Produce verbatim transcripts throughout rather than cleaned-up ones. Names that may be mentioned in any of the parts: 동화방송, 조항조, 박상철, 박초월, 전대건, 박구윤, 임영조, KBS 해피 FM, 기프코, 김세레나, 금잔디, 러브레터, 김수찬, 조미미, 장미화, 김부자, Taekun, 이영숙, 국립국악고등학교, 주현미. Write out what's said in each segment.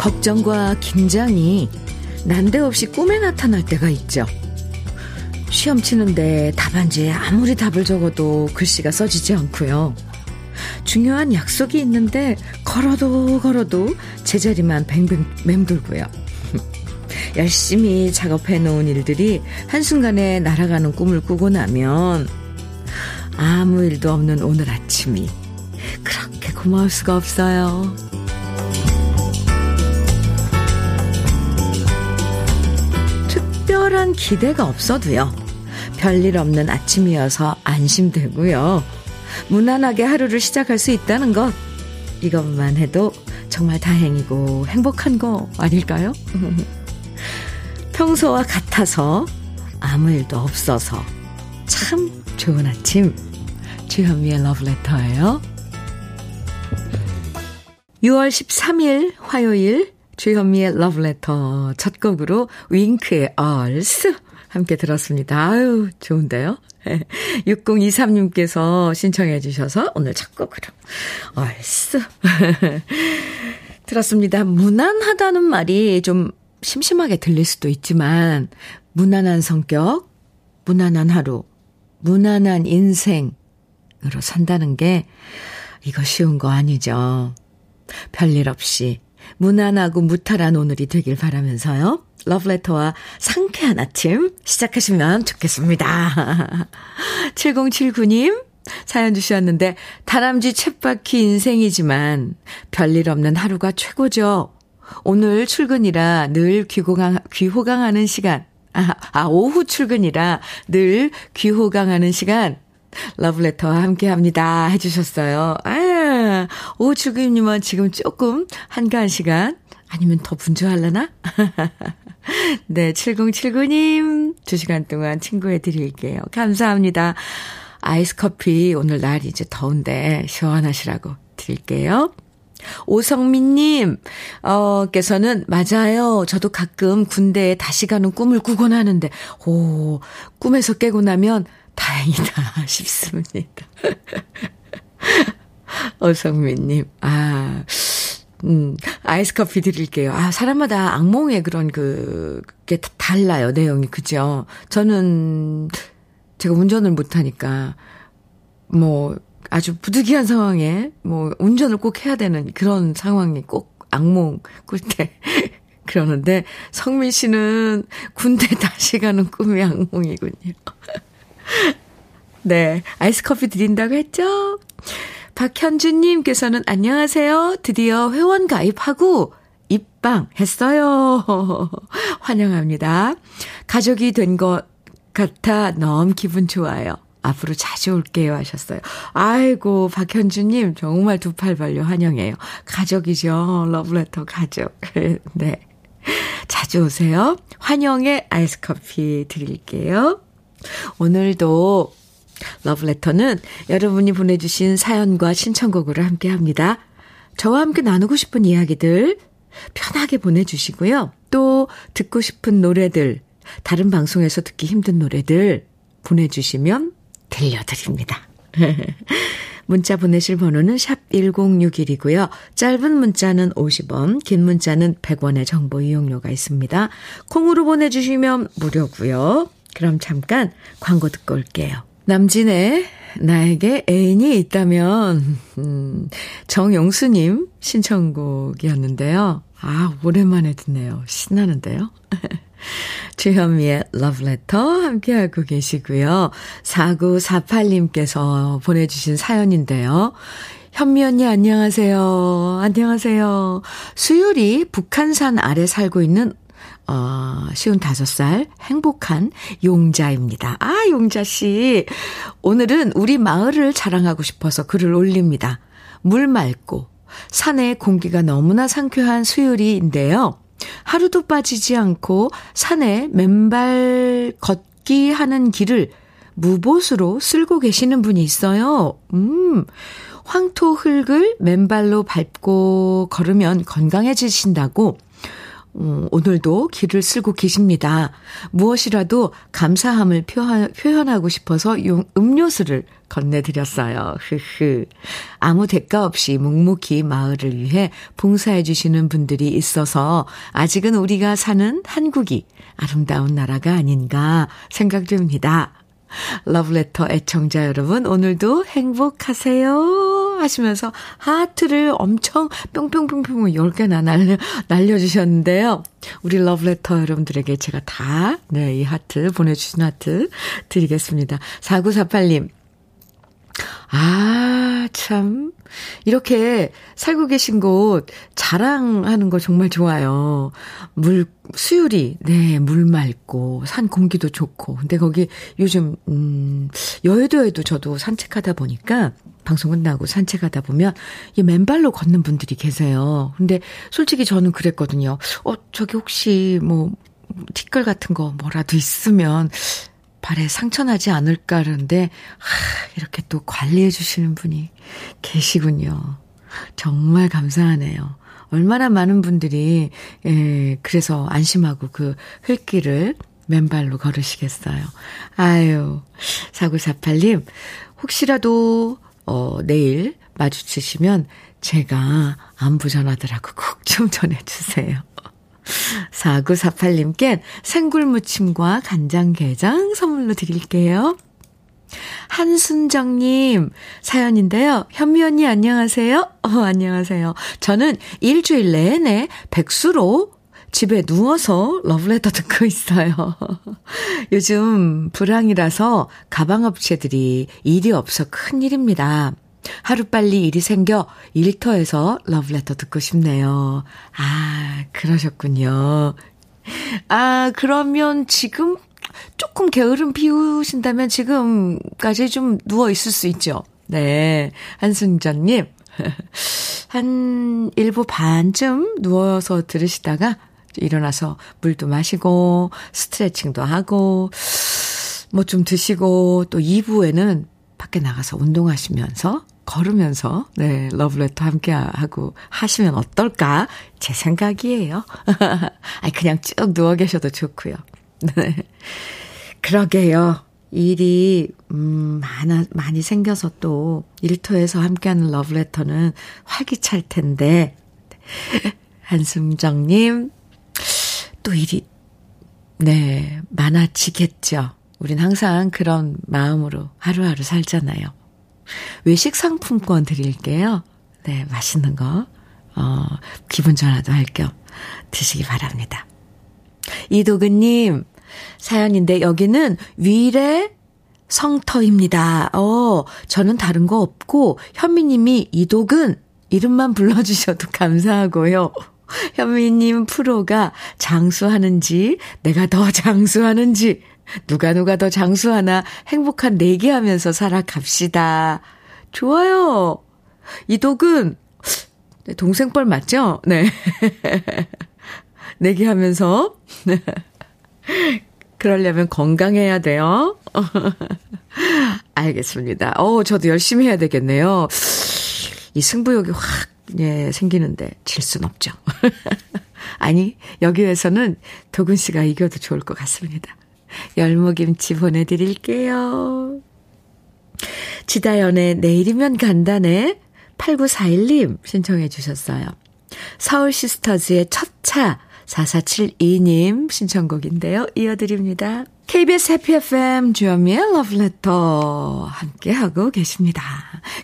걱정과 긴장이 난데없이 꿈에 나타날 때가 있죠. 시험 치는데 답안지에 아무리 답을 적어도 글씨가 써지지 않고요. 중요한 약속이 있는데 걸어도 걸어도 제자리만 뱅뱅 맴돌고요. 열심히 작업해놓은 일들이 한순간에 날아가는 꿈을 꾸고 나면 아무 일도 없는 오늘 아침이 그렇게 고마울 수가 없어요. 특별한 기대가 없어도요. 별일 없는 아침이어서 안심되고요. 무난하게 하루를 시작할 수 있다는 것, 이것만 해도 정말 다행이고 행복한 거 아닐까요? 평소와 같아서 아무 일도 없어서 참 좋은 아침, 주현미의 러브레터예요. 유월 십삼일 화요일, 주현미의 러브레터 첫 곡으로 윙크의 얼스 함께 들었습니다. 아유, 좋은데요? 육공이삼님께서 신청해 주셔서 오늘 첫 곡으로 얼스 들었습니다. 무난하다는 말이 좀 심심하게 들릴 수도 있지만 무난한 성격, 무난한 하루, 무난한 인생으로 산다는 게 이거 쉬운 거 아니죠. 별일 없이 무난하고 무탈한 오늘이 되길 바라면서요. 러브레터와 상쾌한 아침 시작하시면 좋겠습니다. 칠공칠구님 사연 주셨는데 다람쥐 챗바퀴 인생이지만 별일 없는 하루가 최고죠. 오늘 출근이라 늘 귀호강, 귀호강하는 시간. 아, 아, 오후 출근이라 늘 귀호강하는 시간. 러브레터와 함께 합니다. 해주셨어요. 아, 오후 출근이면 지금 조금 한가한 시간. 아니면 더 분주하려나? 네, 칠공칠구님 두 시간 동안 친구해드릴게요. 감사합니다. 아이스 커피 오늘 날 이제 더운데 시원하시라고 드릴게요. 오성민님, 어, 께서는, 맞아요. 저도 가끔 군대에 다시 가는 꿈을 꾸곤 하는데, 오, 꿈에서 깨고 나면 다행이다 싶습니다. 오성민님, 아, 음, 아이스 커피 드릴게요. 아, 사람마다 악몽의 그런 그, 게 달라요. 내용이. 그죠? 저는, 제가 운전을 못하니까, 뭐, 아주 부득이한 상황에 뭐 운전을 꼭 해야 되는 그런 상황이 꼭 악몽 꿀 때 그러는데 성민 씨는 군대 다시 가는 꿈이 악몽이군요. 네, 아이스 커피 드린다고 했죠? 박현주님께서는 안녕하세요. 드디어 회원 가입하고 입방 했어요. 환영합니다. 가족이 된 것 같아 너무 기분 좋아요. 앞으로 자주 올게요 하셨어요. 아이고, 박현주님 정말 두 팔 벌려 환영해요. 가족이죠. 러브레터 가족. 네, 자주 오세요. 환영의 아이스커피 드릴게요. 오늘도 러브레터는 여러분이 보내주신 사연과 신청곡으로 함께합니다. 저와 함께 나누고 싶은 이야기들 편하게 보내주시고요. 또 듣고 싶은 노래들, 다른 방송에서 듣기 힘든 노래들 보내주시면 들려드립니다. 문자 보내실 번호는 샵 천육십일이고요. 짧은 문자는 오십 원, 긴 문자는 백 원의 정보 이용료가 있습니다. 콩으로 보내주시면 무료고요. 그럼 잠깐 광고 듣고 올게요. 남진의 나에게 애인이 있다면, 음, 정용수님 신청곡이었는데요. 아, 오랜만에 듣네요. 신나는데요. 주현미의 러브레터 함께하고 계시고요. 사구사팔님께서 보내주신 사연인데요. 현미 언니 안녕하세요. 안녕하세요. 수율이 북한산 아래 살고 있는 어, 쉰다섯 살 행복한 용자입니다. 아, 용자씨. 오늘은 우리 마을을 자랑하고 싶어서 글을 올립니다. 물 맑고 산의 공기가 너무나 상쾌한 수유리인데요. 하루도 빠지지 않고 산에 맨발 걷기 하는 길을 무보수로 쓸고 계시는 분이 있어요. 음, 황토 흙을 맨발로 밟고 걸으면 건강해지신다고 음, 오늘도 길을 쓸고 계십니다. 무엇이라도 감사함을 표하, 표현하고 싶어서 용, 음료수를 건네드렸어요. 흐흐. 아무 대가 없이 묵묵히 마을을 위해 봉사해 주시는 분들이 있어서 아직은 우리가 사는 한국이 아름다운 나라가 아닌가 생각됩니다. 러브레터 애청자 여러분, 오늘도 행복하세요 하시면서 하트를 엄청 뿅뿅뿅뿅 열 개나 날려, 날려주셨는데요. 우리 러브레터 여러분들에게 제가 다, 네, 이 하트, 보내주신 하트 드리겠습니다. 사구사팔님, 아, 참. 이렇게 살고 계신 곳 자랑하는 거 정말 좋아요. 물, 수유리, 네, 물 맑고, 산 공기도 좋고. 근데 거기 요즘, 음, 여의도에도 저도 산책하다 보니까, 방송 끝나고 산책하다 보면, 이 맨발로 걷는 분들이 계세요. 근데 솔직히 저는 그랬거든요. 어, 저기 혹시 뭐, 티끌 같은 거 뭐라도 있으면, 발에 상처나지 않을까 그런데 하, 이렇게 또 관리해 주시는 분이 계시군요. 정말 감사하네요. 얼마나 많은 분들이 예, 그래서 안심하고 그 흙길을 맨발로 걸으시겠어요. 아유, 사구사팔님 혹시라도 어, 내일 마주치시면 제가 안부 전하더라고 꼭 좀 전해주세요. 사구사팔님께 생굴무침과 간장게장 선물로 드릴게요. 한순정님 사연인데요. 현미 언니 안녕하세요. 어, 안녕하세요. 저는 일주일 내내 백수로 집에 누워서 러브레터 듣고 있어요. 요즘 불황이라서 가방업체들이 일이 없어 큰일입니다. 하루빨리 일이 생겨 일터에서 러브레터 듣고 싶네요. 아, 그러셨군요. 아, 그러면 지금 조금 게으름 피우신다면 지금까지 좀 누워있을 수 있죠. 네, 한순자님. 한 일곱 시 반쯤 누워서 들으시다가 일어나서 물도 마시고 스트레칭도 하고 뭐 좀 드시고 또 이 부에는 밖에 나가서 운동하시면서 걸으면서 네, 러브레터 함께하고 하시면 어떨까 제 생각이에요. 아니, 그냥 쭉 누워 계셔도 좋고요. 네. 그러게요. 일이 음, 많아, 많이 생겨서 또 일터에서 함께하는 러브레터는 활기찰 텐데 한숨정님 또 일이 네 많아지겠죠. 우린 항상 그런 마음으로 하루하루 살잖아요. 외식 상품권 드릴게요. 네, 맛있는 거, 어, 기분 전환도 할 겸 드시기 바랍니다. 이도근님, 사연인데 여기는 위례 성터입니다. 어, 저는 다른 거 없고, 현미님이 이도근, 이름만 불러주셔도 감사하고요. 현미님 프로가 장수하는지, 내가 더 장수하는지, 누가 누가 더 장수하나 행복한 내기하면서 살아갑시다. 좋아요. 이독은 동생뻘 맞죠? 네. 내기하면서 그러려면 건강해야 돼요. 알겠습니다. 어, 저도 열심히 해야 되겠네요. 이 승부욕이 확 예, 생기는데 질 순 없죠. 아니, 여기에서는 도근 씨가 이겨도 좋을 것 같습니다. 열무김치 보내드릴게요. 지다연의 내일이면 간다네 팔구사일님 신청해 주셨어요. 서울시스터즈의 첫차 사사칠이님 신청곡인데요. 이어드립니다. 케이비에스 해피 에프엠 주현미의 러브레터 함께하고 계십니다.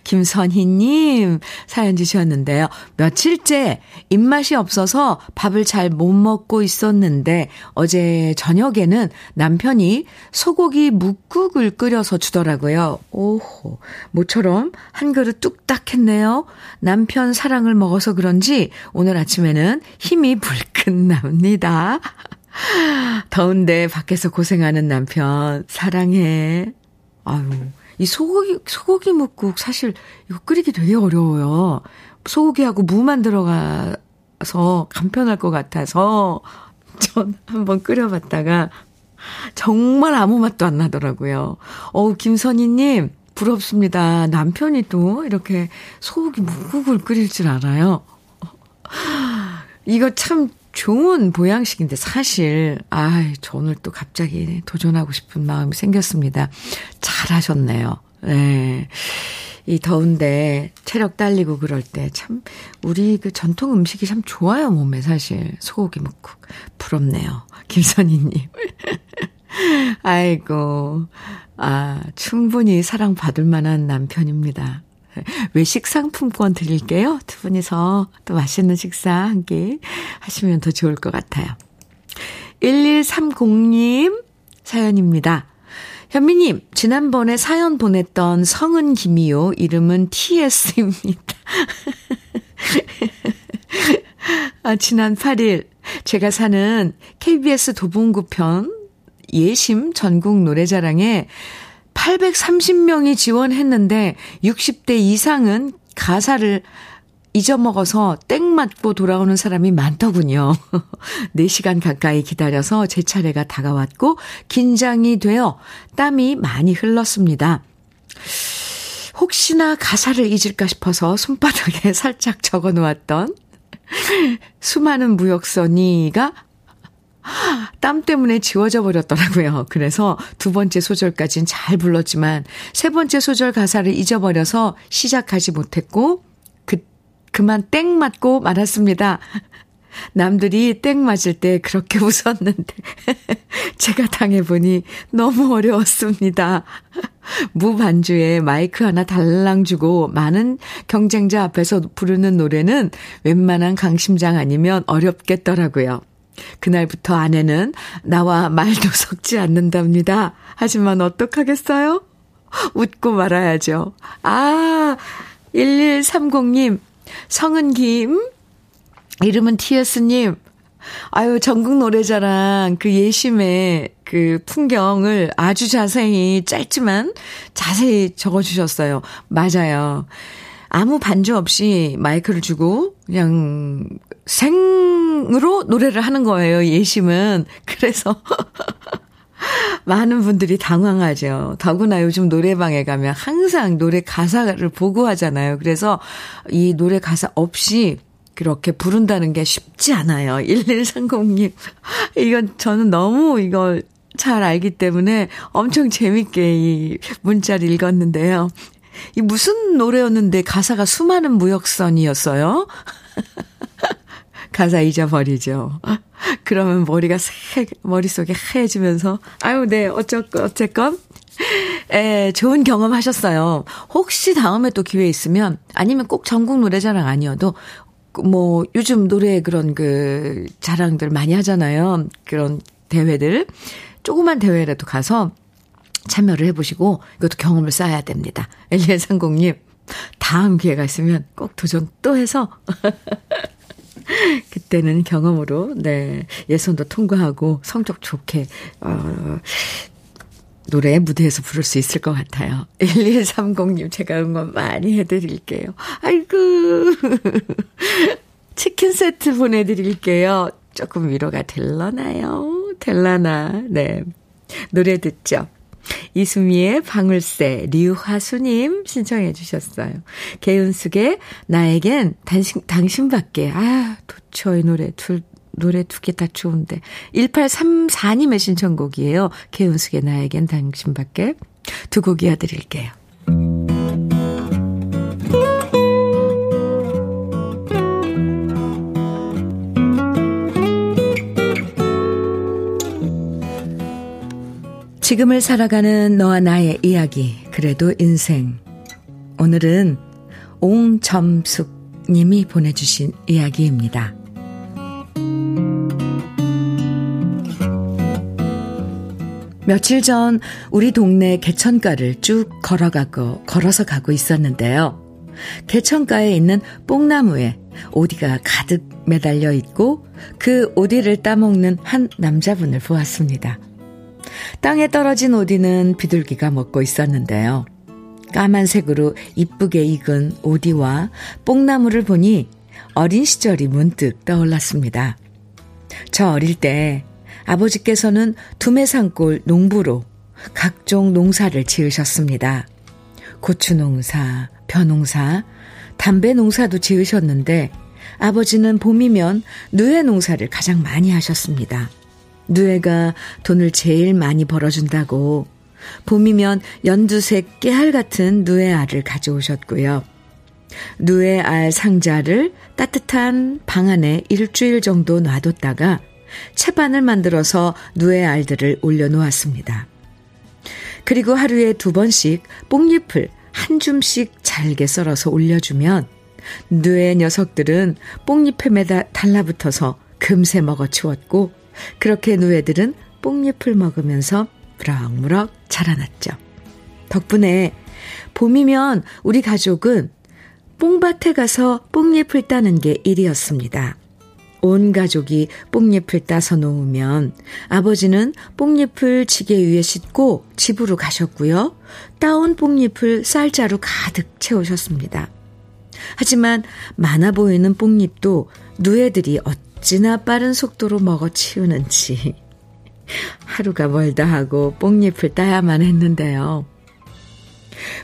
김선희님 사연 주셨는데요. 며칠째 입맛이 없어서 밥을 잘 못 먹고 있었는데 어제 저녁에는 남편이 소고기 묵국을 끓여서 주더라고요. 오호, 모처럼 한 그릇 뚝딱 했네요. 남편 사랑을 먹어서 그런지 오늘 아침에는 힘이 불끈 납니다. 더운데 밖에서 고생하는 남편 사랑해. 아유, 이 소고기 소고기 묵국 사실 이거 끓이기 되게 어려워요. 소고기하고 무만 들어가서 간편할 것 같아서 전 한번 끓여봤다가 정말 아무 맛도 안 나더라고요. 어우, 김선희님 부럽습니다. 남편이 또 이렇게 소고기 묵국을 끓일 줄 알아요. 이거 참 좋은 보양식인데 사실 아, 저는 또 갑자기 도전하고 싶은 마음이 생겼습니다. 잘하셨네요. 네. 이 더운데 체력 딸리고 그럴 때 참 우리 그 전통 음식이 참 좋아요 몸에 사실. 소고기 묵국 부럽네요. 김선희님. 아이고 아 충분히 사랑받을 만한 남편입니다. 외식 상품권 드릴게요. 두 분이서 또 맛있는 식사 함께 하시면 더 좋을 것 같아요. 일일삼공님 사연입니다. 현미님, 지난번에 사연 보냈던 성은 김이요. 이름은 티에스입니다. 아, 지난 팔 일 제가 사는 케이비에스 도봉구편 예심 전국 노래자랑에 팔백삼십 명이 지원했는데 육십 대 이상은 가사를 잊어먹어서 땡 맞고 돌아오는 사람이 많더군요. 네 시간 가까이 기다려서 제 차례가 다가왔고 긴장이 되어 땀이 많이 흘렀습니다. 혹시나 가사를 잊을까 싶어서 손바닥에 살짝 적어놓았던 수많은 무역선이가 땀 때문에 지워져 버렸더라고요. 그래서 두 번째 소절까지는 잘 불렀지만 세 번째 소절 가사를 잊어버려서 시작하지 못했고 그, 그만 땡 맞고 말았습니다. 남들이 땡 맞을 때 그렇게 웃었는데 제가 당해보니 너무 어려웠습니다. 무반주에 마이크 하나 달랑 주고 많은 경쟁자 앞에서 부르는 노래는 웬만한 강심장 아니면 어렵겠더라고요. 그날부터 아내는 나와 말도 섞지 않는답니다. 하지만 어떡하겠어요? 웃고 말아야죠. 아, 일일삼공님, 성은 김, 이름은 티에스님. 아유, 전국 노래자랑 그 예심의 그 풍경을 아주 자세히, 짧지만 자세히 적어주셨어요. 맞아요. 아무 반주 없이 마이크를 주고 그냥 생으로 노래를 하는 거예요, 예심은. 그래서 많은 분들이 당황하죠. 더구나 요즘 노래방에 가면 항상 노래 가사를 보고 하잖아요. 그래서 이 노래 가사 없이 그렇게 부른다는 게 쉽지 않아요. 일일삼공님. 이건 저는 너무 이걸 잘 알기 때문에 엄청 재밌게 이 문자를 읽었는데요. 이 무슨 노래였는데 가사가 수많은 무역선이었어요? 가사 잊어버리죠. 그러면 머리가 새, 머릿속에 하얘지면서, 아유, 네, 어쩌, 어쨌건. 에, 좋은 경험 하셨어요. 혹시 다음에 또 기회 있으면, 아니면 꼭 전국 노래자랑 아니어도, 뭐, 요즘 노래 그런 그 자랑들 많이 하잖아요. 그런 대회들. 조그만 대회라도 가서, 참여를 해보시고 이것도 경험을 쌓아야 됩니다. 일일삼공님 다음 기회가 있으면 꼭 도전 또 해서 그때는 경험으로 네 예선도 통과하고 성적 좋게 어, 노래 무대에서 부를 수 있을 것 같아요. 일일삼공님 제가 응원 많이 해드릴게요. 아이고 치킨 세트 보내드릴게요. 조금 위로가 될러나요? 될라나 네 노래 듣죠. 이수미의 방울새 류화수님 신청해 주셨어요. 개은숙의 나에겐 당신, 당신밖에. 아 도초 이 노래 둘, 노래 두 개 다 좋은데. 일팔삼사님의 신청곡이에요. 개은숙의 나에겐 당신밖에. 두 곡 이어드릴게요. 지금을 살아가는 너와 나의 이야기, 그래도 인생. 오늘은 옹점숙 님이 보내주신 이야기입니다. 며칠 전 우리 동네 개천가를 쭉 걸어가고, 걸어서 가고 있었는데요. 개천가에 있는 뽕나무에 오디가 가득 매달려 있고 그 오디를 따먹는 한 남자분을 보았습니다. 땅에 떨어진 오디는 비둘기가 먹고 있었는데요. 까만색으로 이쁘게 익은 오디와 뽕나무를 보니 어린 시절이 문득 떠올랐습니다. 저 어릴 때 아버지께서는 두메산골 농부로 각종 농사를 지으셨습니다. 고추 농사, 벼 농사, 담배 농사도 지으셨는데 아버지는 봄이면 누에 농사를 가장 많이 하셨습니다. 누에가 돈을 제일 많이 벌어준다고 봄이면 연두색 깨알 같은 누에 알을 가져오셨고요. 누에 알 상자를 따뜻한 방 안에 일주일 정도 놔뒀다가 채반을 만들어서 누에 알들을 올려놓았습니다. 그리고 하루에 두 번씩 뽕잎을 한 줌씩 잘게 썰어서 올려주면 누에 녀석들은 뽕잎에 매달 달라붙어서 금세 먹어치웠고, 그렇게 누에들은 뽕잎을 먹으면서 무럭무럭 자라났죠. 덕분에 봄이면 우리 가족은 뽕밭에 가서 뽕잎을 따는 게 일이었습니다. 온 가족이 뽕잎을 따서 놓으면 아버지는 뽕잎을 지게 위에 싣고 집으로 가셨고요. 따온 뽕잎을 쌀자루 가득 채우셨습니다. 하지만 많아 보이는 뽕잎도 누에들이 어찌나 빠른 속도로 먹어치우는지 하루가 멀다 하고 뽕잎을 따야만 했는데요.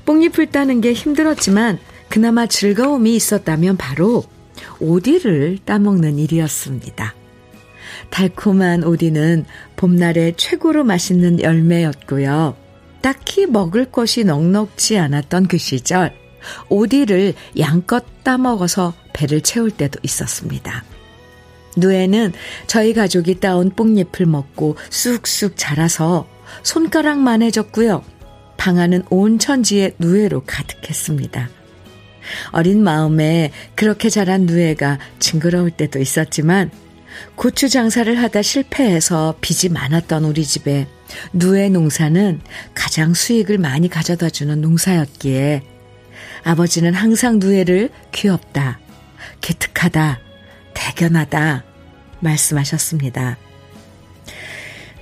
뽕잎을 따는 게 힘들었지만 그나마 즐거움이 있었다면 바로 오디를 따먹는 일이었습니다. 달콤한 오디는 봄날에 최고로 맛있는 열매였고요. 딱히 먹을 것이 넉넉지 않았던 그 시절, 오디를 양껏 따먹어서 배를 채울 때도 있었습니다. 누에는 저희 가족이 따온 뽕잎을 먹고 쑥쑥 자라서 손가락만 해졌고요. 방안은 온 천지에 누에로 가득했습니다. 어린 마음에 그렇게 자란 누에가 징그러울 때도 있었지만, 고추 장사를 하다 실패해서 빚이 많았던 우리 집에 누에 농사는 가장 수익을 많이 가져다주는 농사였기에 아버지는 항상 누에를 귀엽다, 기특하다, 대견하다 말씀하셨습니다.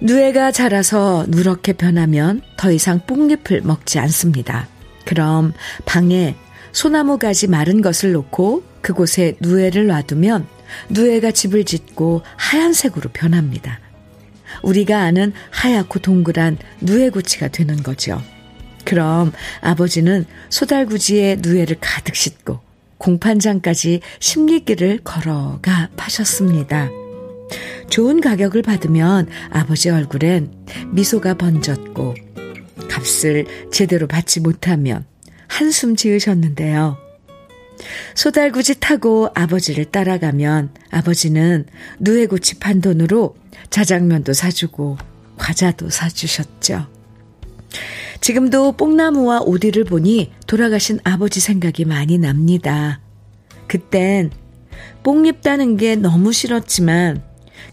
누에가 자라서 누렇게 변하면 더 이상 뽕잎을 먹지 않습니다. 그럼 방에 소나무 가지 마른 것을 놓고 그곳에 누에를 놔두면 누에가 집을 짓고 하얀색으로 변합니다. 우리가 아는 하얗고 동그란 누에고치가 되는 거죠. 그럼 아버지는 소달구지에 누에를 가득 싣고 공판장까지 십리길을 걸어가 파셨습니다. 좋은 가격을 받으면 아버지 얼굴엔 미소가 번졌고, 값을 제대로 받지 못하면 한숨 지으셨는데요. 소달구지 타고 아버지를 따라가면 아버지는 누에고치 판 돈으로 자장면도 사주고 과자도 사주셨죠. 지금도 뽕나무와 오디를 보니 돌아가신 아버지 생각이 많이 납니다. 그땐 뽕잎 따는 게 너무 싫었지만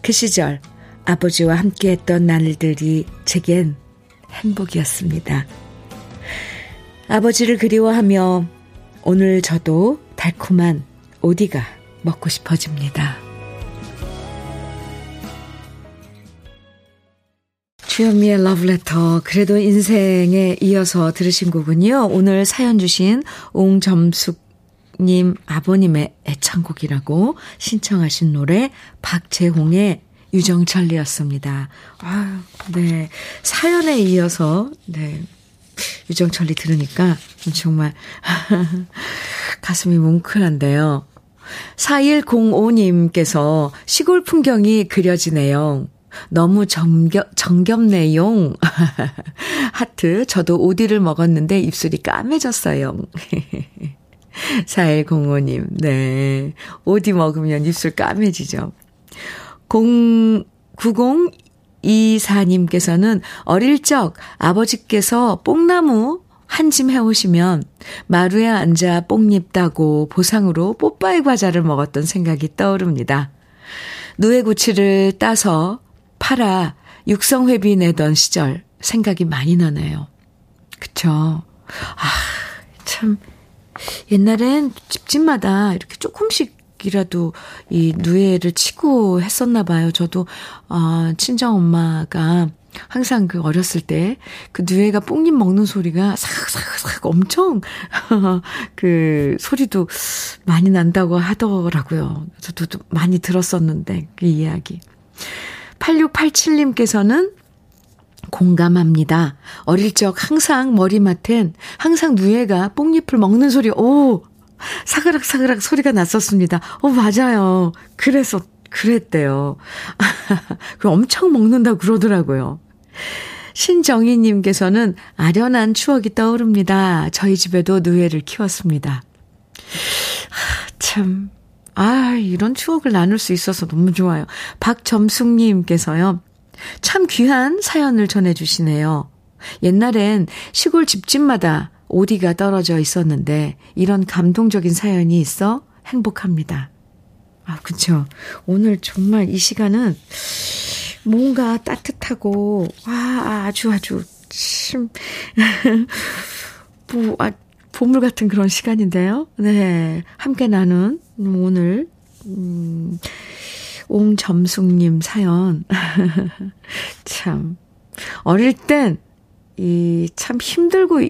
그 시절 아버지와 함께했던 날들이 제겐 행복이었습니다. 아버지를 그리워하며 오늘 저도 달콤한 오디가 먹고 싶어집니다. 주현미의 러브레터, 그래도 인생에 이어서 들으신 곡은요, 오늘 사연 주신 옹점숙님 아버님의 애창곡이라고 신청하신 노래 박재홍의 유정철리였습니다. 아, 네, 사연에 이어서 네, 유정철리 들으니까 정말 가슴이 뭉클한데요. 사일공오님께서 시골 풍경이 그려지네요. 너무 정겨, 정겹네요. 하트. 저도 오디를 먹었는데 입술이 까매졌어요. 사일공오님. 네. 오디 먹으면 입술 까매지죠. 공구공 이사님께서는 어릴 적 아버지께서 뽕나무 한 짐 해오시면 마루에 앉아 뽕잎 따고 보상으로 뽀빠이 과자를 먹었던 생각이 떠오릅니다. 누에고치를 따서 팔아 육성회비 내던 시절 생각이 많이 나네요. 그쵸? 아, 참 옛날엔 집집마다 이렇게 조금씩 이라도 이 누에를 치고 했었나 봐요. 저도 어, 친정 엄마가 항상 그 어렸을 때 그 누에가 뽕잎 먹는 소리가 삭삭삭 엄청 그 소리도 많이 난다고 하더라고요. 저도 많이 들었었는데 그 이야기. 팔육팔칠님께서는 공감합니다. 어릴 적 항상 머리맡엔 항상 누에가 뽕잎을 먹는 소리, 오 사그락사그락 소리가 났었습니다. 어, 맞아요. 그래서, 그랬대요. 엄청 먹는다고 그러더라고요. 신정희님께서는 아련한 추억이 떠오릅니다. 저희 집에도 누에를 키웠습니다. 하, 참, 아, 이런 추억을 나눌 수 있어서 너무 좋아요. 박점숙님께서요. 참 귀한 사연을 전해주시네요. 옛날엔 시골 집집마다 오디가 떨어져 있었는데 이런 감동적인 사연이 있어 행복합니다. 아, 그렇죠. 오늘 정말 이 시간은 뭔가 따뜻하고 와, 아주 아주 참 뭐, 아, 보물 같은 그런 시간인데요. 네, 함께 나눈 오늘 음, 옹점숙님 사연 참 어릴 땐 이 참 힘들고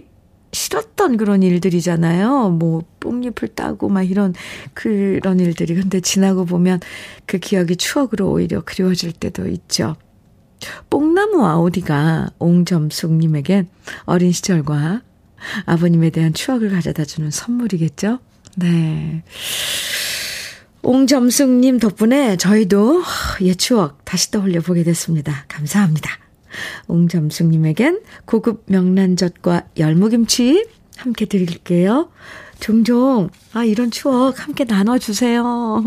싫었던 그런 일들이잖아요. 뭐 뽕잎을 따고 막 이런 그런 일들이. 근데 지나고 보면 그 기억이 추억으로 오히려 그리워질 때도 있죠. 뽕나무 아오디가 옹점숙님에겐 어린 시절과 아버님에 대한 추억을 가져다주는 선물이겠죠. 네. 옹점숙님 덕분에 저희도 옛 추억 다시 떠올려 보게 됐습니다. 감사합니다. 옹점숙님에겐 고급 명란젓과 열무김치 함께 드릴게요. 종종 아 이런 추억 함께 나눠주세요.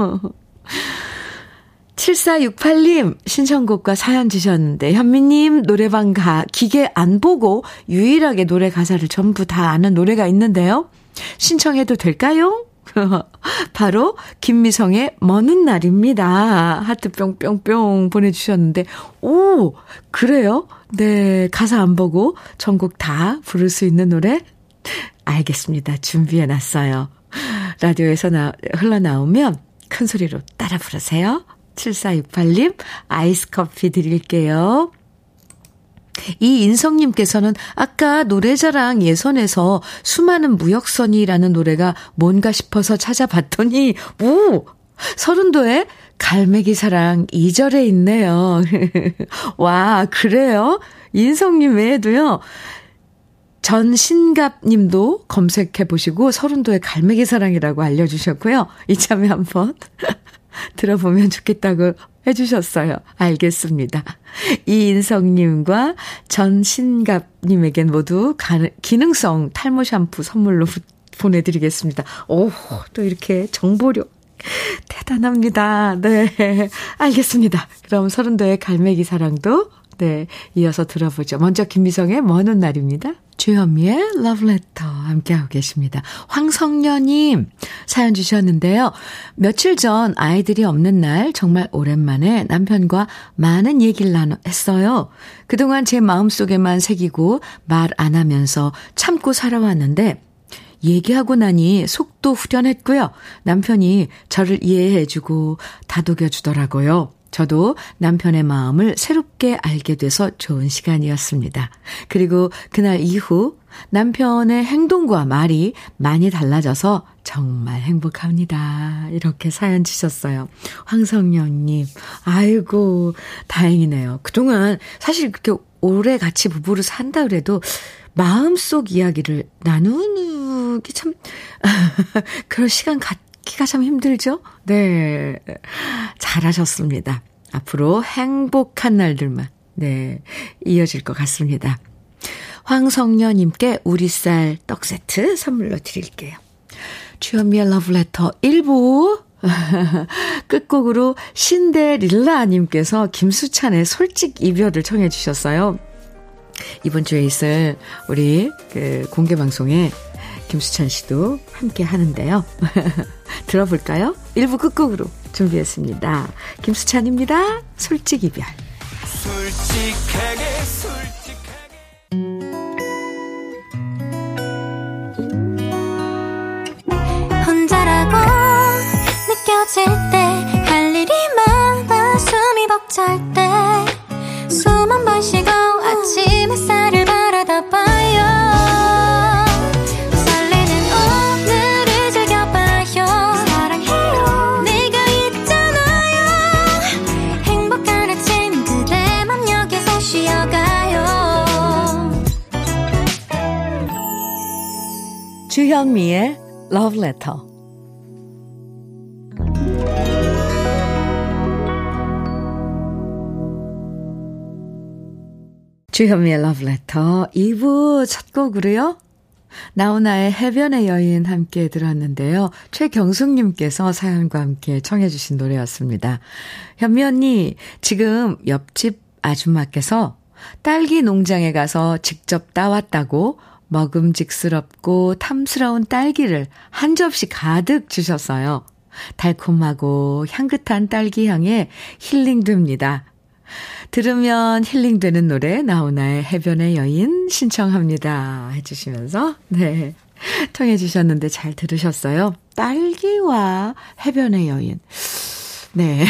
칠사육팔님 신청곡과 사연 주셨는데 현미님 노래방 가 기계 안 보고 유일하게 노래 가사를 전부 다 아는 노래가 있는데요. 신청해도 될까요? 바로 김미성의 먼 날입니다. 하트 뿅뿅뿅 보내주셨는데 오 그래요? 네 가사 안 보고 전곡 다 부를 수 있는 노래? 알겠습니다. 준비해놨어요. 라디오에서 나, 흘러나오면 큰 소리로 따라 부르세요. 칠사육팔님 아이스커피 드릴게요. 이인성님께서는 아까 노래자랑 예선에서 수많은 무역선이라는 노래가 뭔가 싶어서 찾아봤더니 오! 서른도에 갈매기 사랑 이 절에 있네요. 와 그래요? 인성님 외에도요. 전신갑님도 검색해보시고 서른도의 갈매기 사랑이라고 알려주셨고요. 이참에 한번 들어보면 좋겠다고 해주셨어요. 알겠습니다. 이인성님과 전신갑님에겐 모두 기능성 탈모 샴푸 선물로 보내드리겠습니다. 오, 또 이렇게 정보력 대단합니다. 네, 알겠습니다. 그럼 서른도의 갈매기 사랑도 네 이어서 들어보죠. 먼저 김미성의 먼 날입니다. 주현미의 러브레터 함께하고 계십니다. 황성녀님 사연 주셨는데요. 며칠 전 아이들이 없는 날 정말 오랜만에 남편과 많은 얘기를 나눴어요. 그동안 제 마음속에만 새기고 말 안 하면서 참고 살아왔는데 얘기하고 나니 속도 후련했고요. 남편이 저를 이해해주고 다독여주더라고요. 저도 남편의 마음을 새롭게 알게 돼서 좋은 시간이었습니다. 그리고 그날 이후 남편의 행동과 말이 많이 달라져서 정말 행복합니다. 이렇게 사연 주셨어요. 황성영님, 아이고 다행이네요. 그동안 사실 그렇게 오래 같이 부부로 산다 그래도 마음속 이야기를 나누는 게 참 그런 시간 같 기가 참 힘들죠? 네. 잘하셨습니다. 앞으로 행복한 날들만, 네. 이어질 것 같습니다. 황성녀님께 우리쌀 떡 세트 선물로 드릴게요. 주현미의 러브레터 일 부. 끝곡으로 신데릴라님께서 김수찬의 솔직 이별을 청해주셨어요. 이번 주에 있을 우리 그 공개방송에 김수찬 씨도 함께 하는데요. 들어볼까요? 일부 끝곡으로 준비했습니다. 김수찬입니다. 솔직 이별. 솔직하게 솔직하게 혼자라고 느껴질 때 할 일이 많아 숨이 벅찰 때 숨 한 번 쉬고 아침 햇살을 바라다 봐요. 주현미의 러브레터 주현미의 러브레터 이 부 첫 곡으로요. 나훈아의 해변의 여인 함께 들었는데요. 최경숙님께서 사연과 함께 청해 주신 노래였습니다. 현미 언니, 지금 옆집 아줌마께서 딸기 농장에 가서 직접 따왔다고 먹음직스럽고 탐스러운 딸기를 한 접시 가득 주셨어요. 달콤하고 향긋한 딸기 향에 힐링됩니다. 들으면 힐링되는 노래 나훈아의 해변의 여인 신청합니다 해주시면서 네 청해 주셨는데 잘 들으셨어요? 딸기와 해변의 여인 네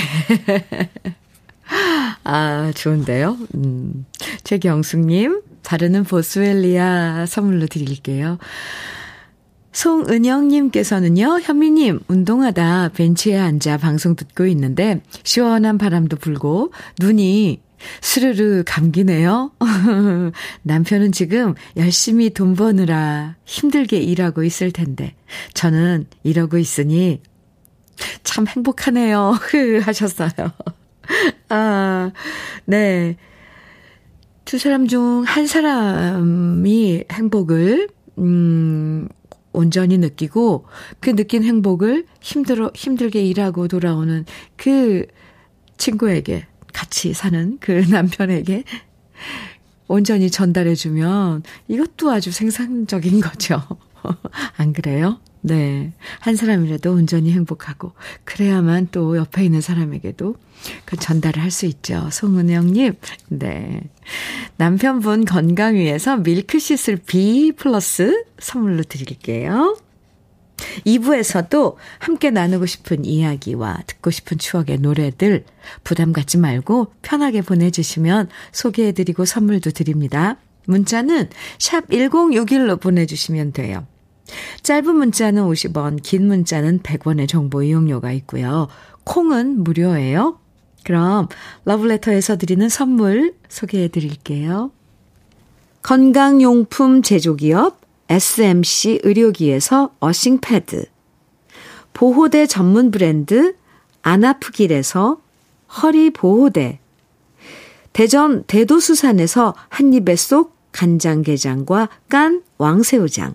아 좋은데요. 음, 최경숙님 바르는 보스웰리아 선물로 드릴게요. 송은영님께서는요. 현미님 운동하다 벤치에 앉아 방송 듣고 있는데 시원한 바람도 불고 눈이 스르르 감기네요. 남편은 지금 열심히 돈 버느라 힘들게 일하고 있을 텐데 저는 이러고 있으니 참 행복하네요. 하셨어요. 아, 네. 두 사람 중 한 사람이 행복을 음 온전히 느끼고 그 느낀 행복을 힘들어 힘들게 일하고 돌아오는 그 친구에게 같이 사는 그 남편에게 온전히 전달해주면 이것도 아주 생산적인 거죠. 안 그래요? 네, 한 사람이라도 온전히 행복하고 그래야만 또 옆에 있는 사람에게도 그 전달을 할 수 있죠. 송은영님, 네 남편분 건강 위해서 밀크시슬 B 플러스 선물로 드릴게요. 이 부에서도 함께 나누고 싶은 이야기와 듣고 싶은 추억의 노래들 부담 갖지 말고 편하게 보내주시면 소개해드리고 선물도 드립니다. 문자는 샵 일공육일로 보내주시면 돼요. 짧은 문자는 오십 원, 긴 문자는 백 원의 정보 이용료가 있고요. 콩은 무료예요. 그럼 러브레터에서 드리는 선물 소개해 드릴게요. 건강용품 제조기업 에스엠씨 의료기에서 어싱패드, 보호대 전문 브랜드 안아프길에서 허리보호대, 대전 대도수산에서 한입에 쏙 간장게장과 깐 왕새우장,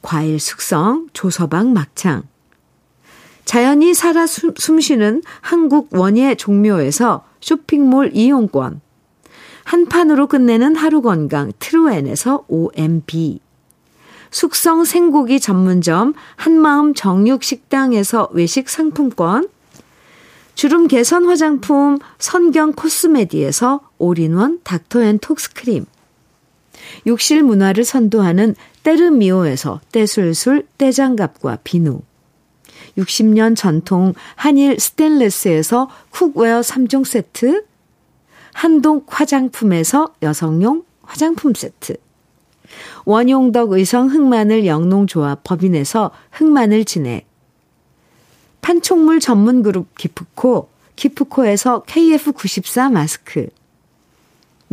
과일 숙성 조서방 막창, 자연이 살아 숨쉬는 한국 원예 종묘에서 쇼핑몰 이용권, 한판으로 끝내는 하루 건강 트루엔에서 오엠비, 숙성 생고기 전문점 한마음 정육식당에서 외식 상품권, 주름 개선 화장품 선경 코스메디에서 올인원 닥터앤톡스크림, 욕실 문화를 선도하는 때르미오에서 때술술 때장갑과 비누, 육십 년 전통 한일 스테인레스에서 쿡웨어 삼 종 세트, 한동 화장품에서 여성용 화장품 세트, 원용덕 의성 흑마늘 영농조합 법인에서 흑마늘 진액, 판촉물 전문그룹 기프코, 기프코에서 케이에프 구십사 마스크,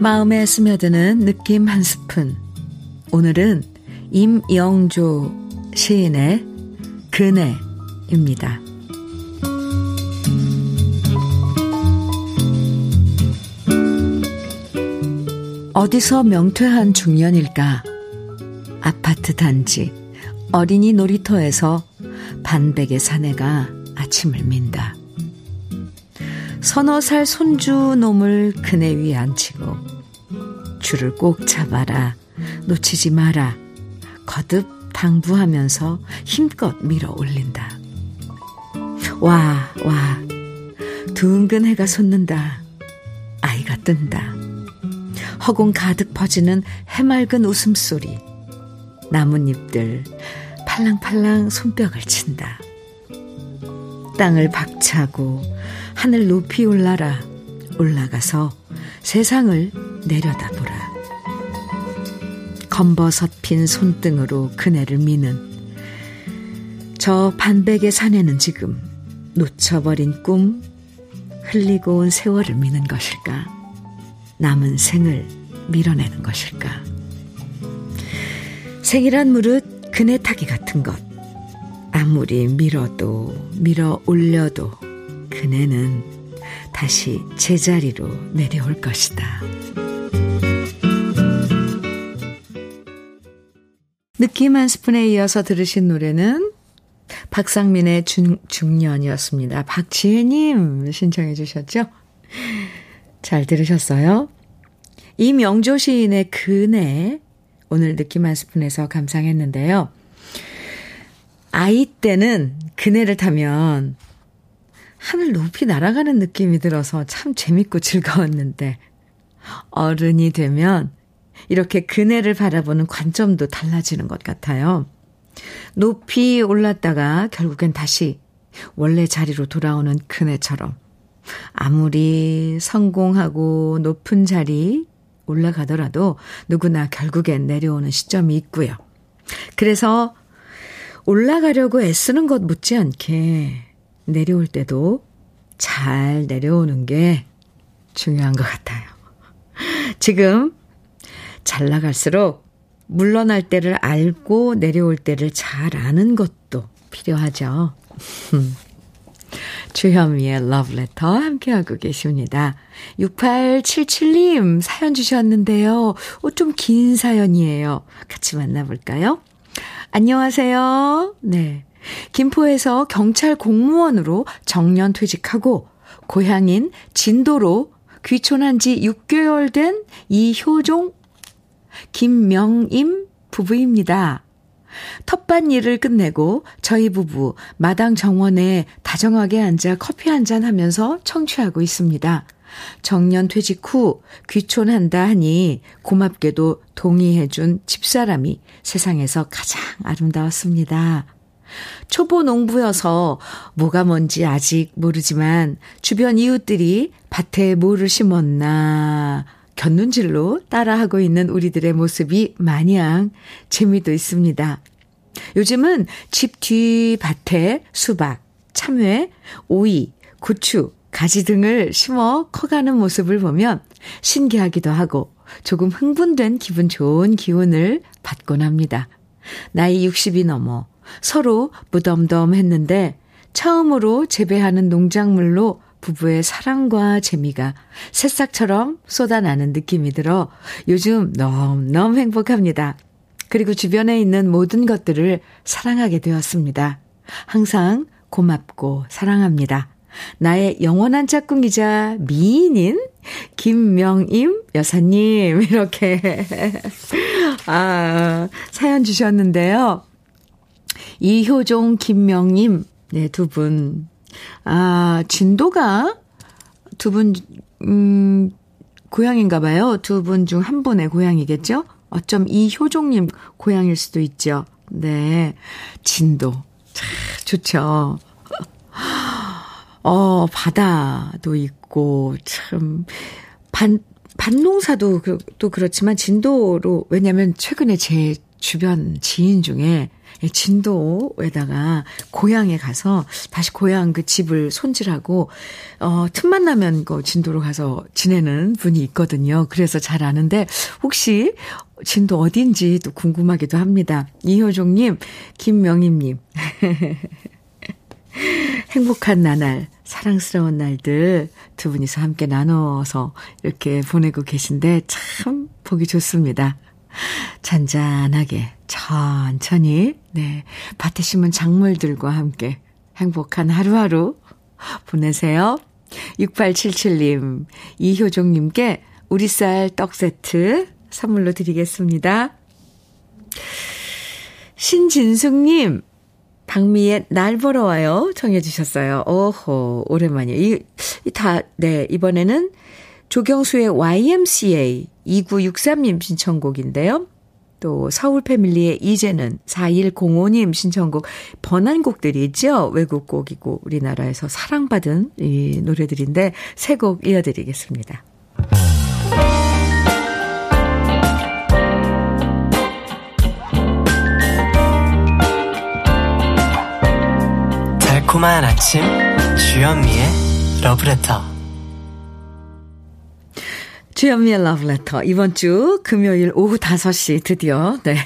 마음에 스며드는 느낌 한 스푼. 오늘은 임영조 시인의 그네입니다. 어디서 명퇴한 중년일까? 아파트 단지, 어린이 놀이터에서 반백의 사내가 아침을 민다. 서너 살 손주 놈을 그네 위에 앉히고 줄을 꼭 잡아라, 놓치지 마라 거듭 당부하면서 힘껏 밀어 올린다. 와, 와, 둥근 해가 솟는다. 아이가 뜬다. 허공 가득 퍼지는 해맑은 웃음소리. 나뭇잎들 팔랑팔랑 손뼉을 친다. 땅을 박차고 하늘 높이 올라라. 올라가서 세상을 내려다보라. 검버섯 핀 손등으로 그네를 미는 저 반백의 산에는 지금 놓쳐버린 꿈, 흘리고 온 세월을 미는 것일까? 남은 생을 밀어내는 것일까? 생이란 무릇 그네 타기 같은 것. 아무리 밀어도 밀어 올려도 그네는 다시 제자리로 내려올 것이다. 느낌 한 스푼에 이어서 들으신 노래는 박상민의 중, 중년이었습니다. 박지혜님 신청해 주셨죠? 잘 들으셨어요? 이명조 시인의 그네 오늘 느낌 한 스푼에서 감상했는데요. 아이 때는 그네를 타면 하늘 높이 날아가는 느낌이 들어서 참 재밌고 즐거웠는데 어른이 되면 이렇게 그네를 바라보는 관점도 달라지는 것 같아요. 높이 올랐다가 결국엔 다시 원래 자리로 돌아오는 그네처럼 아무리 성공하고 높은 자리 올라가더라도 누구나 결국엔 내려오는 시점이 있고요. 그래서 올라가려고 애쓰는 것 못지않게 내려올 때도 잘 내려오는 게 중요한 것 같아요. 지금 잘 나갈수록 물러날 때를 알고 내려올 때를 잘 아는 것도 필요하죠. 주현미의 러브레터 함께하고 계십니다. 육팔칠칠님 사연 주셨는데요. 오, 좀 긴 사연이에요. 같이 만나볼까요? 안녕하세요. 네, 김포에서 경찰 공무원으로 정년 퇴직하고 고향인 진도로 귀촌한 지 육 개월 된 이효종 김명임 부부입니다. 텃밭 일을 끝내고 저희 부부 마당 정원에 다정하게 앉아 커피 한잔 하면서 청취하고 있습니다. 정년 퇴직 후 귀촌한다 하니 고맙게도 동의해준 집사람이 세상에서 가장 아름다웠습니다. 초보 농부여서 뭐가 뭔지 아직 모르지만 주변 이웃들이 밭에 뭐를 심었나 곁눈질로 따라하고 있는 우리들의 모습이 마냥 재미도 있습니다. 요즘은 집 뒤밭에 수박, 참외, 오이, 고추, 가지 등을 심어 커가는 모습을 보면 신기하기도 하고 조금 흥분된 기분 좋은 기운을 받곤 합니다. 나이 육십이 넘어 서로 무덤덤했는데 처음으로 재배하는 농작물로 부부의 사랑과 재미가 새싹처럼 쏟아나는 느낌이 들어 요즘 너무너무 행복합니다. 그리고 주변에 있는 모든 것들을 사랑하게 되었습니다. 항상 고맙고 사랑합니다. 나의 영원한 짝꿍이자 미인인 김명임 여사님. 이렇게 아, 사연 주셨는데요. 이효종, 김명임 네, 두 분. 아, 진도가 두 분, 음, 고향인가 봐요. 두 분 중 한 분의 고향이겠죠? 어쩜 이효종님 고향일 수도 있죠. 네. 진도. 참, 좋죠. 어, 바다도 있고, 참. 반, 반농사도 그, 또 그렇지만 진도로, 왜냐면 최근에 제 주변 지인 중에 진도에다가 고향에 가서 다시 고향 그 집을 손질하고 어, 틈만 나면 그 진도로 가서 지내는 분이 있거든요. 그래서 잘 아는데 혹시 진도 어딘지 또 궁금하기도 합니다. 이효종님, 김명임님 행복한 나날, 사랑스러운 날들 두 분이서 함께 나눠서 이렇게 보내고 계신데 참 보기 좋습니다. 잔잔하게 천천히 네 밭에 심은 작물들과 함께 행복한 하루하루 보내세요. 육팔칠칠 님, 이효종님께 우리쌀 떡 세트 선물로 드리겠습니다. 신진숙님, 박미의 날 보러 와요 청해 주셨어요. 오호, 오랜만이에요. 이, 이 다, 네, 이번에는 조경수의 와이엠씨에이 이구육삼 님 신청곡인데요. 또 서울 패밀리의 이제는 사일공오 님 신청곡, 번안곡들이 있죠. 외국곡이고 우리나라에서 사랑받은 이 노래들인데 세 곡 이어드리겠습니다. 달콤한 아침 주현미의 러브레터. 주현미의 러브레터 이번 주 금요일 오후 다섯 시 드디어 네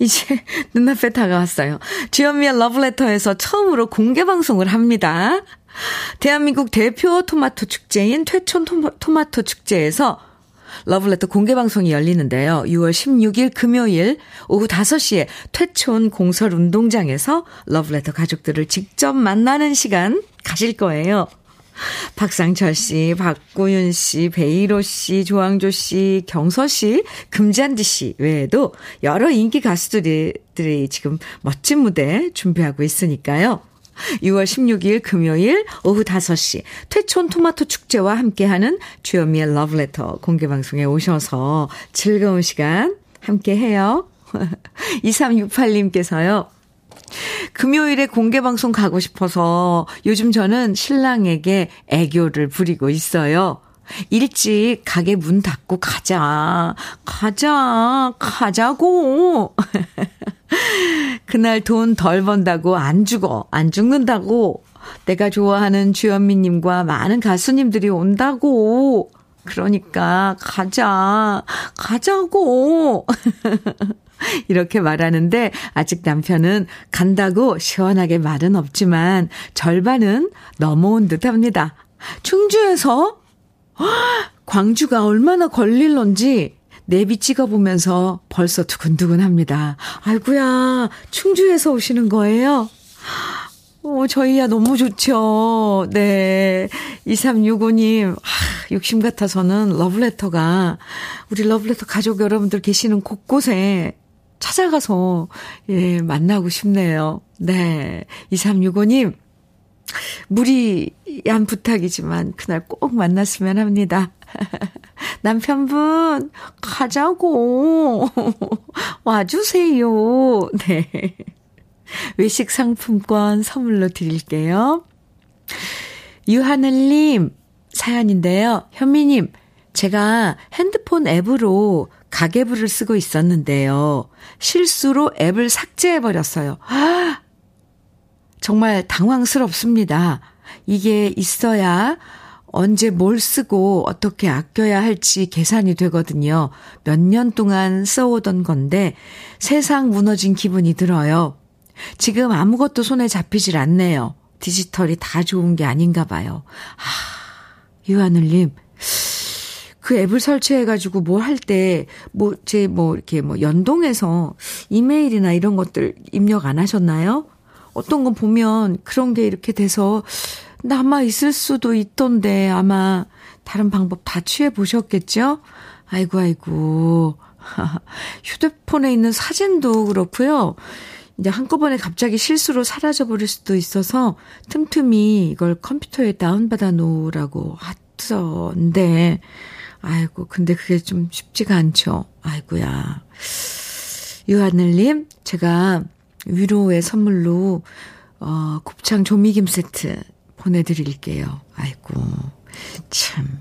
이제 눈앞에 다가왔어요. 주현미의 러브레터에서 처음으로 공개방송을 합니다. 대한민국 대표 토마토 축제인 퇴촌 토마토 축제에서 러브레터 공개방송이 열리는데요. 유월 십육일 금요일 오후 다섯 시에 퇴촌 공설운동장에서 러브레터 가족들을 직접 만나는 시간 가실 거예요. 박상철 씨, 박구윤 씨, 베이로 씨, 조항조 씨, 경서 씨, 금잔디 씨 외에도 여러 인기 가수들이 지금 멋진 무대 준비하고 있으니까요. 유월 십육일 금요일 오후 다섯 시 퇴촌 토마토 축제와 함께하는 주현미의 러브레터 공개방송에 오셔서 즐거운 시간 함께해요. 이삼육팔 님께서요. 금요일에 공개방송 가고 싶어서 요즘 저는 신랑에게 애교를 부리고 있어요. 일찍 가게 문 닫고 가자, 가자, 가자고. 그날 돈 덜 번다고 안 죽어, 안 죽는다고. 내가 좋아하는 주현미님과 많은 가수님들이 온다고. 그러니까 가자, 가자고. 이렇게 말하는데 아직 남편은 간다고 시원하게 말은 없지만 절반은 넘어온 듯합니다. 충주에서 광주가 얼마나 걸릴런지 내비 찍어보면서 벌써 두근두근합니다. 아이고야, 충주에서 오시는 거예요? 오, 저희야 너무 좋죠. 네, 이삼육오 님, 하, 욕심 같아서는 러브레터가 우리 러브레터 가족 여러분들 계시는 곳곳에 찾아가서 예, 만나고 싶네요. 네, 이삼육오 님, 무리한 부탁이지만 그날 꼭 만났으면 합니다. 남편분 가자고 와주세요. 네, 외식 상품권 선물로 드릴게요. 유하늘님 사연인데요. 현미님, 제가 핸드폰 앱으로 가계부를 쓰고 있었는데요. 실수로 앱을 삭제해버렸어요. 아, 정말 당황스럽습니다. 이게 있어야 언제 뭘 쓰고 어떻게 아껴야 할지 계산이 되거든요. 몇 년 동안 써오던 건데 세상 무너진 기분이 들어요. 지금 아무것도 손에 잡히질 않네요. 디지털이 다 좋은 게 아닌가 봐요. 아, 유하늘님, 그 앱을 설치해가지고 뭘 할 때, 뭐, 제, 뭐, 이렇게 뭐, 연동해서 이메일이나 이런 것들 입력 안 하셨나요? 어떤 건 보면 그런 게 이렇게 돼서 남아있을 수도 있던데 아마 다른 방법 다 취해보셨겠죠? 아이고, 아이고. 휴대폰에 있는 사진도 그렇고요. 이제 한꺼번에 갑자기 실수로 사라져버릴 수도 있어서 틈틈이 이걸 컴퓨터에 다운받아 놓으라고 하던데, 아이고, 근데 그게 좀 쉽지가 않죠. 아이고야. 유하늘님, 제가 위로의 선물로, 어, 곱창 조미김 세트 보내드릴게요. 아이고, 참.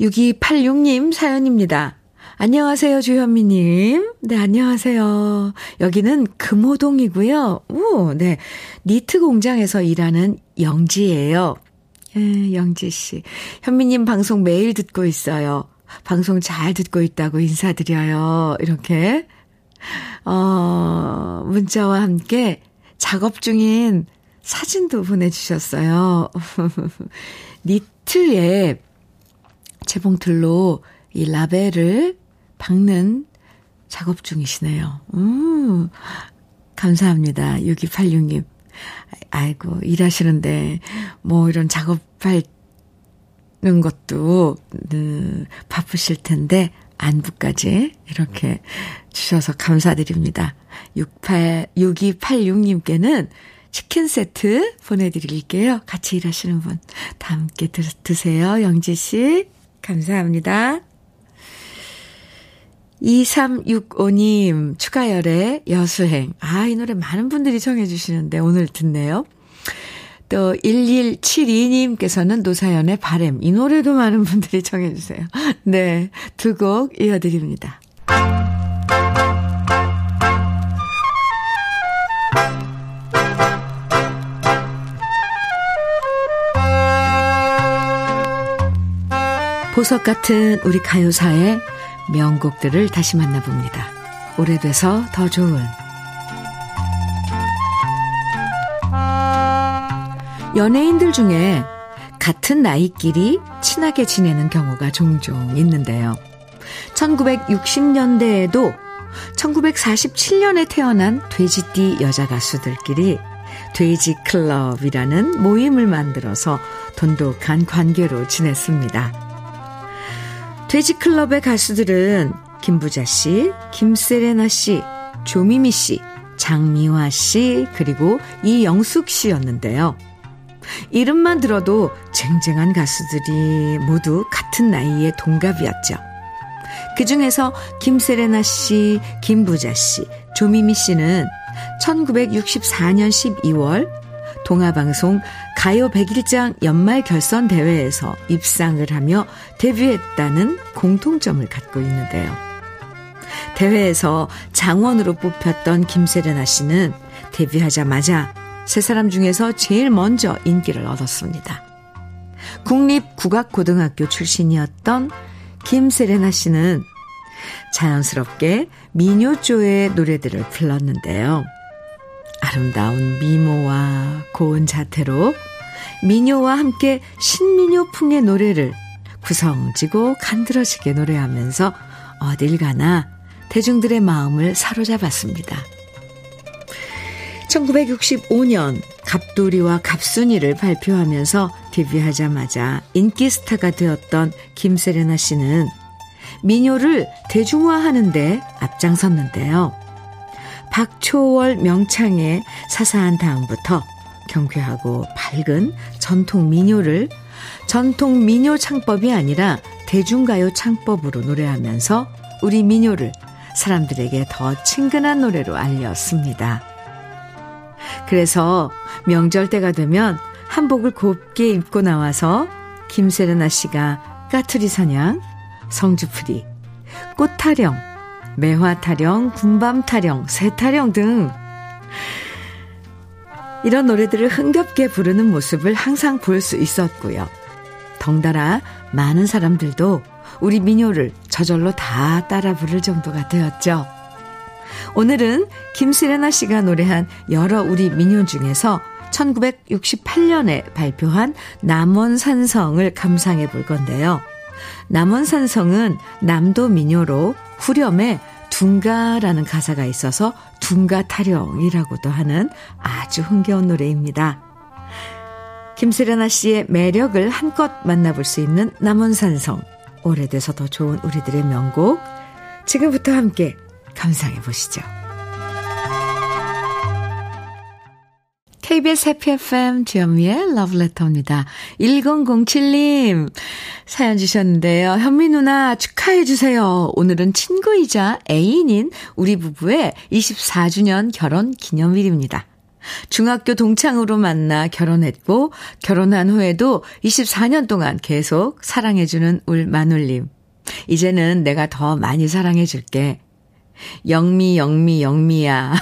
육이팔육 님 사연입니다. 안녕하세요, 주현미님. 네, 안녕하세요. 여기는 금호동이고요. 오, 네. 니트 공장에서 일하는 영지예요. 예, 영지씨. 현미님 방송 매일 듣고 있어요. 방송 잘 듣고 있다고 인사드려요. 이렇게, 어, 문자와 함께 작업 중인 사진도 보내주셨어요. 니트에 재봉틀로 이 라벨을 박는 작업 중이시네요. 음, 감사합니다. 육이팔육 님. 아이고, 일하시는데 뭐 이런 작업하는 것도 음, 바쁘실 텐데 안부까지 이렇게 주셔서 감사드립니다. 육이팔육님께는 치킨 세트 보내드릴게요. 같이 일하시는 분 다 함께 드, 드세요. 영지 씨 감사합니다. 이삼육오님 추가열의 여수행. 아, 이 노래 많은 분들이 청해 주시는데 오늘 듣네요. 또 일일칠이님께서는 노사연의 바램. 이 노래도 많은 분들이 청해 주세요. 네, 두 곡 이어드립니다. 보석 같은 우리 가요사의 명곡들을 다시 만나봅니다. 오래돼서 더 좋은. 연예인들 중에 같은 나이끼리 친하게 지내는 경우가 종종 있는데요. 천구백육십년대에도 천구백사십칠년에 태어난 돼지띠 여자 가수들끼리 돼지 클럽이라는 모임을 만들어서 돈독한 관계로 지냈습니다. 돼지클럽의 가수들은 김부자 씨, 김세레나 씨, 조미미 씨, 장미화 씨, 그리고 이영숙 씨였는데요. 이름만 들어도 쟁쟁한 가수들이 모두 같은 나이의 동갑이었죠. 그중에서 김세레나 씨, 김부자 씨, 조미미 씨는 천구백육십사년 십이월 동화방송 가요 백일장 연말 결선 대회에서 입상을 하며 데뷔했다는 공통점을 갖고 있는데요. 대회에서 장원으로 뽑혔던 김세레나 씨는 데뷔하자마자 세 사람 중에서 제일 먼저 인기를 얻었습니다. 국립국악고등학교 출신이었던 김세레나 씨는 자연스럽게 민요조의 노래들을 불렀는데요. 아름다운 미모와 고운 자태로 민요와 함께 신민요풍의 노래를 구성지고 간드러지게 노래하면서 어딜 가나 대중들의 마음을 사로잡았습니다. 천구백육십오년 갑돌이와 갑순이를 발표하면서 데뷔하자마자 인기 스타가 되었던 김세레나 씨는 민요를 대중화하는 데 앞장섰는데요. 박초월 명창의 사사한 다음부터 경쾌하고 밝은 전통 민요를 전통 민요 창법이 아니라 대중가요 창법으로 노래하면서 우리 민요를 사람들에게 더 친근한 노래로 알렸습니다. 그래서 명절 때가 되면 한복을 곱게 입고 나와서 김세레나 씨가 까투리 사냥, 성주풀이, 꽃타령, 매화타령, 군밤타령, 새타령 등 이런 노래들을 흥겹게 부르는 모습을 항상 볼 수 있었고요. 덩달아 많은 사람들도 우리 민요를 저절로 다 따라 부를 정도가 되었죠. 오늘은 김세레나 씨가 노래한 여러 우리 민요 중에서 천구백육십팔년에 발표한 남원산성을 감상해 볼 건데요. 남원산성은 남도 민요로 후렴에 둥가라는 가사가 있어서 둥가타령이라고도 하는 아주 흥겨운 노래입니다. 김세레나 씨의 매력을 한껏 만나볼 수 있는 남원산성, 오래돼서 더 좋은 우리들의 명곡, 지금부터 함께 감상해 보시죠. 케이비에스 해피 에프엠 주현미의 러브레터입니다. 일공공칠님 사연 주셨는데요. 현미 누나 축하해 주세요. 오늘은 친구이자 애인인 우리 부부의 이십사주년 결혼 기념일입니다. 중학교 동창으로 만나 결혼했고 결혼한 후에도 이십사년 동안 계속 사랑해주는 울 마눌님. 이제는 내가 더 많이 사랑해줄게. 영미 영미 영미야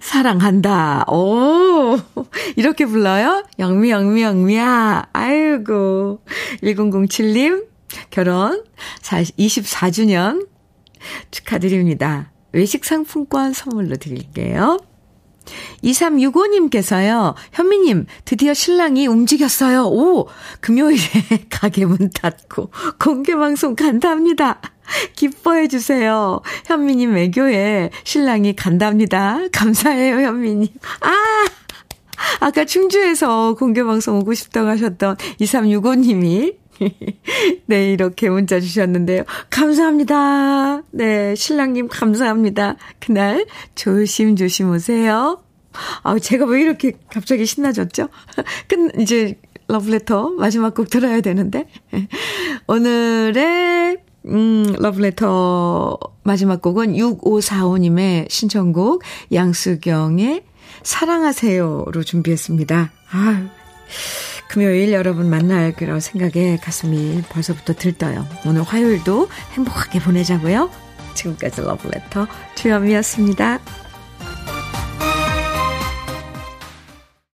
사랑한다. 오, 이렇게 불러요? 영미 영미 영미야. 아이고, 일공공칠님 결혼 이십사주년 축하드립니다. 외식 상품권 선물로 드릴게요. 이삼육오님께서요. 현미님, 드디어 신랑이 움직였어요. 오, 금요일에 가게 문 닫고 공개방송 간답니다. 기뻐해 주세요. 현미님 애교에 신랑이 간답니다. 감사해요, 현미님. 아! 아까 충주에서 공개방송 오고 싶다고 하셨던 이삼육오 님이 네, 이렇게 문자 주셨는데요. 감사합니다. 네, 신랑님 감사합니다. 그날 조심조심 오세요. 아, 제가 왜 이렇게 갑자기 신나졌죠? 끝, 이제 러브레터 마지막 곡 들어야 되는데. 오늘의 음, 러브레터 마지막 곡은 육오사오 님의 신청곡 양수경의 사랑하세요로 준비했습니다. 아유, 금요일 여러분 만날 그런 생각에 가슴이 벌써부터 들떠요. 오늘 화요일도 행복하게 보내자고요. 지금까지 러브레터 주현미였습니다.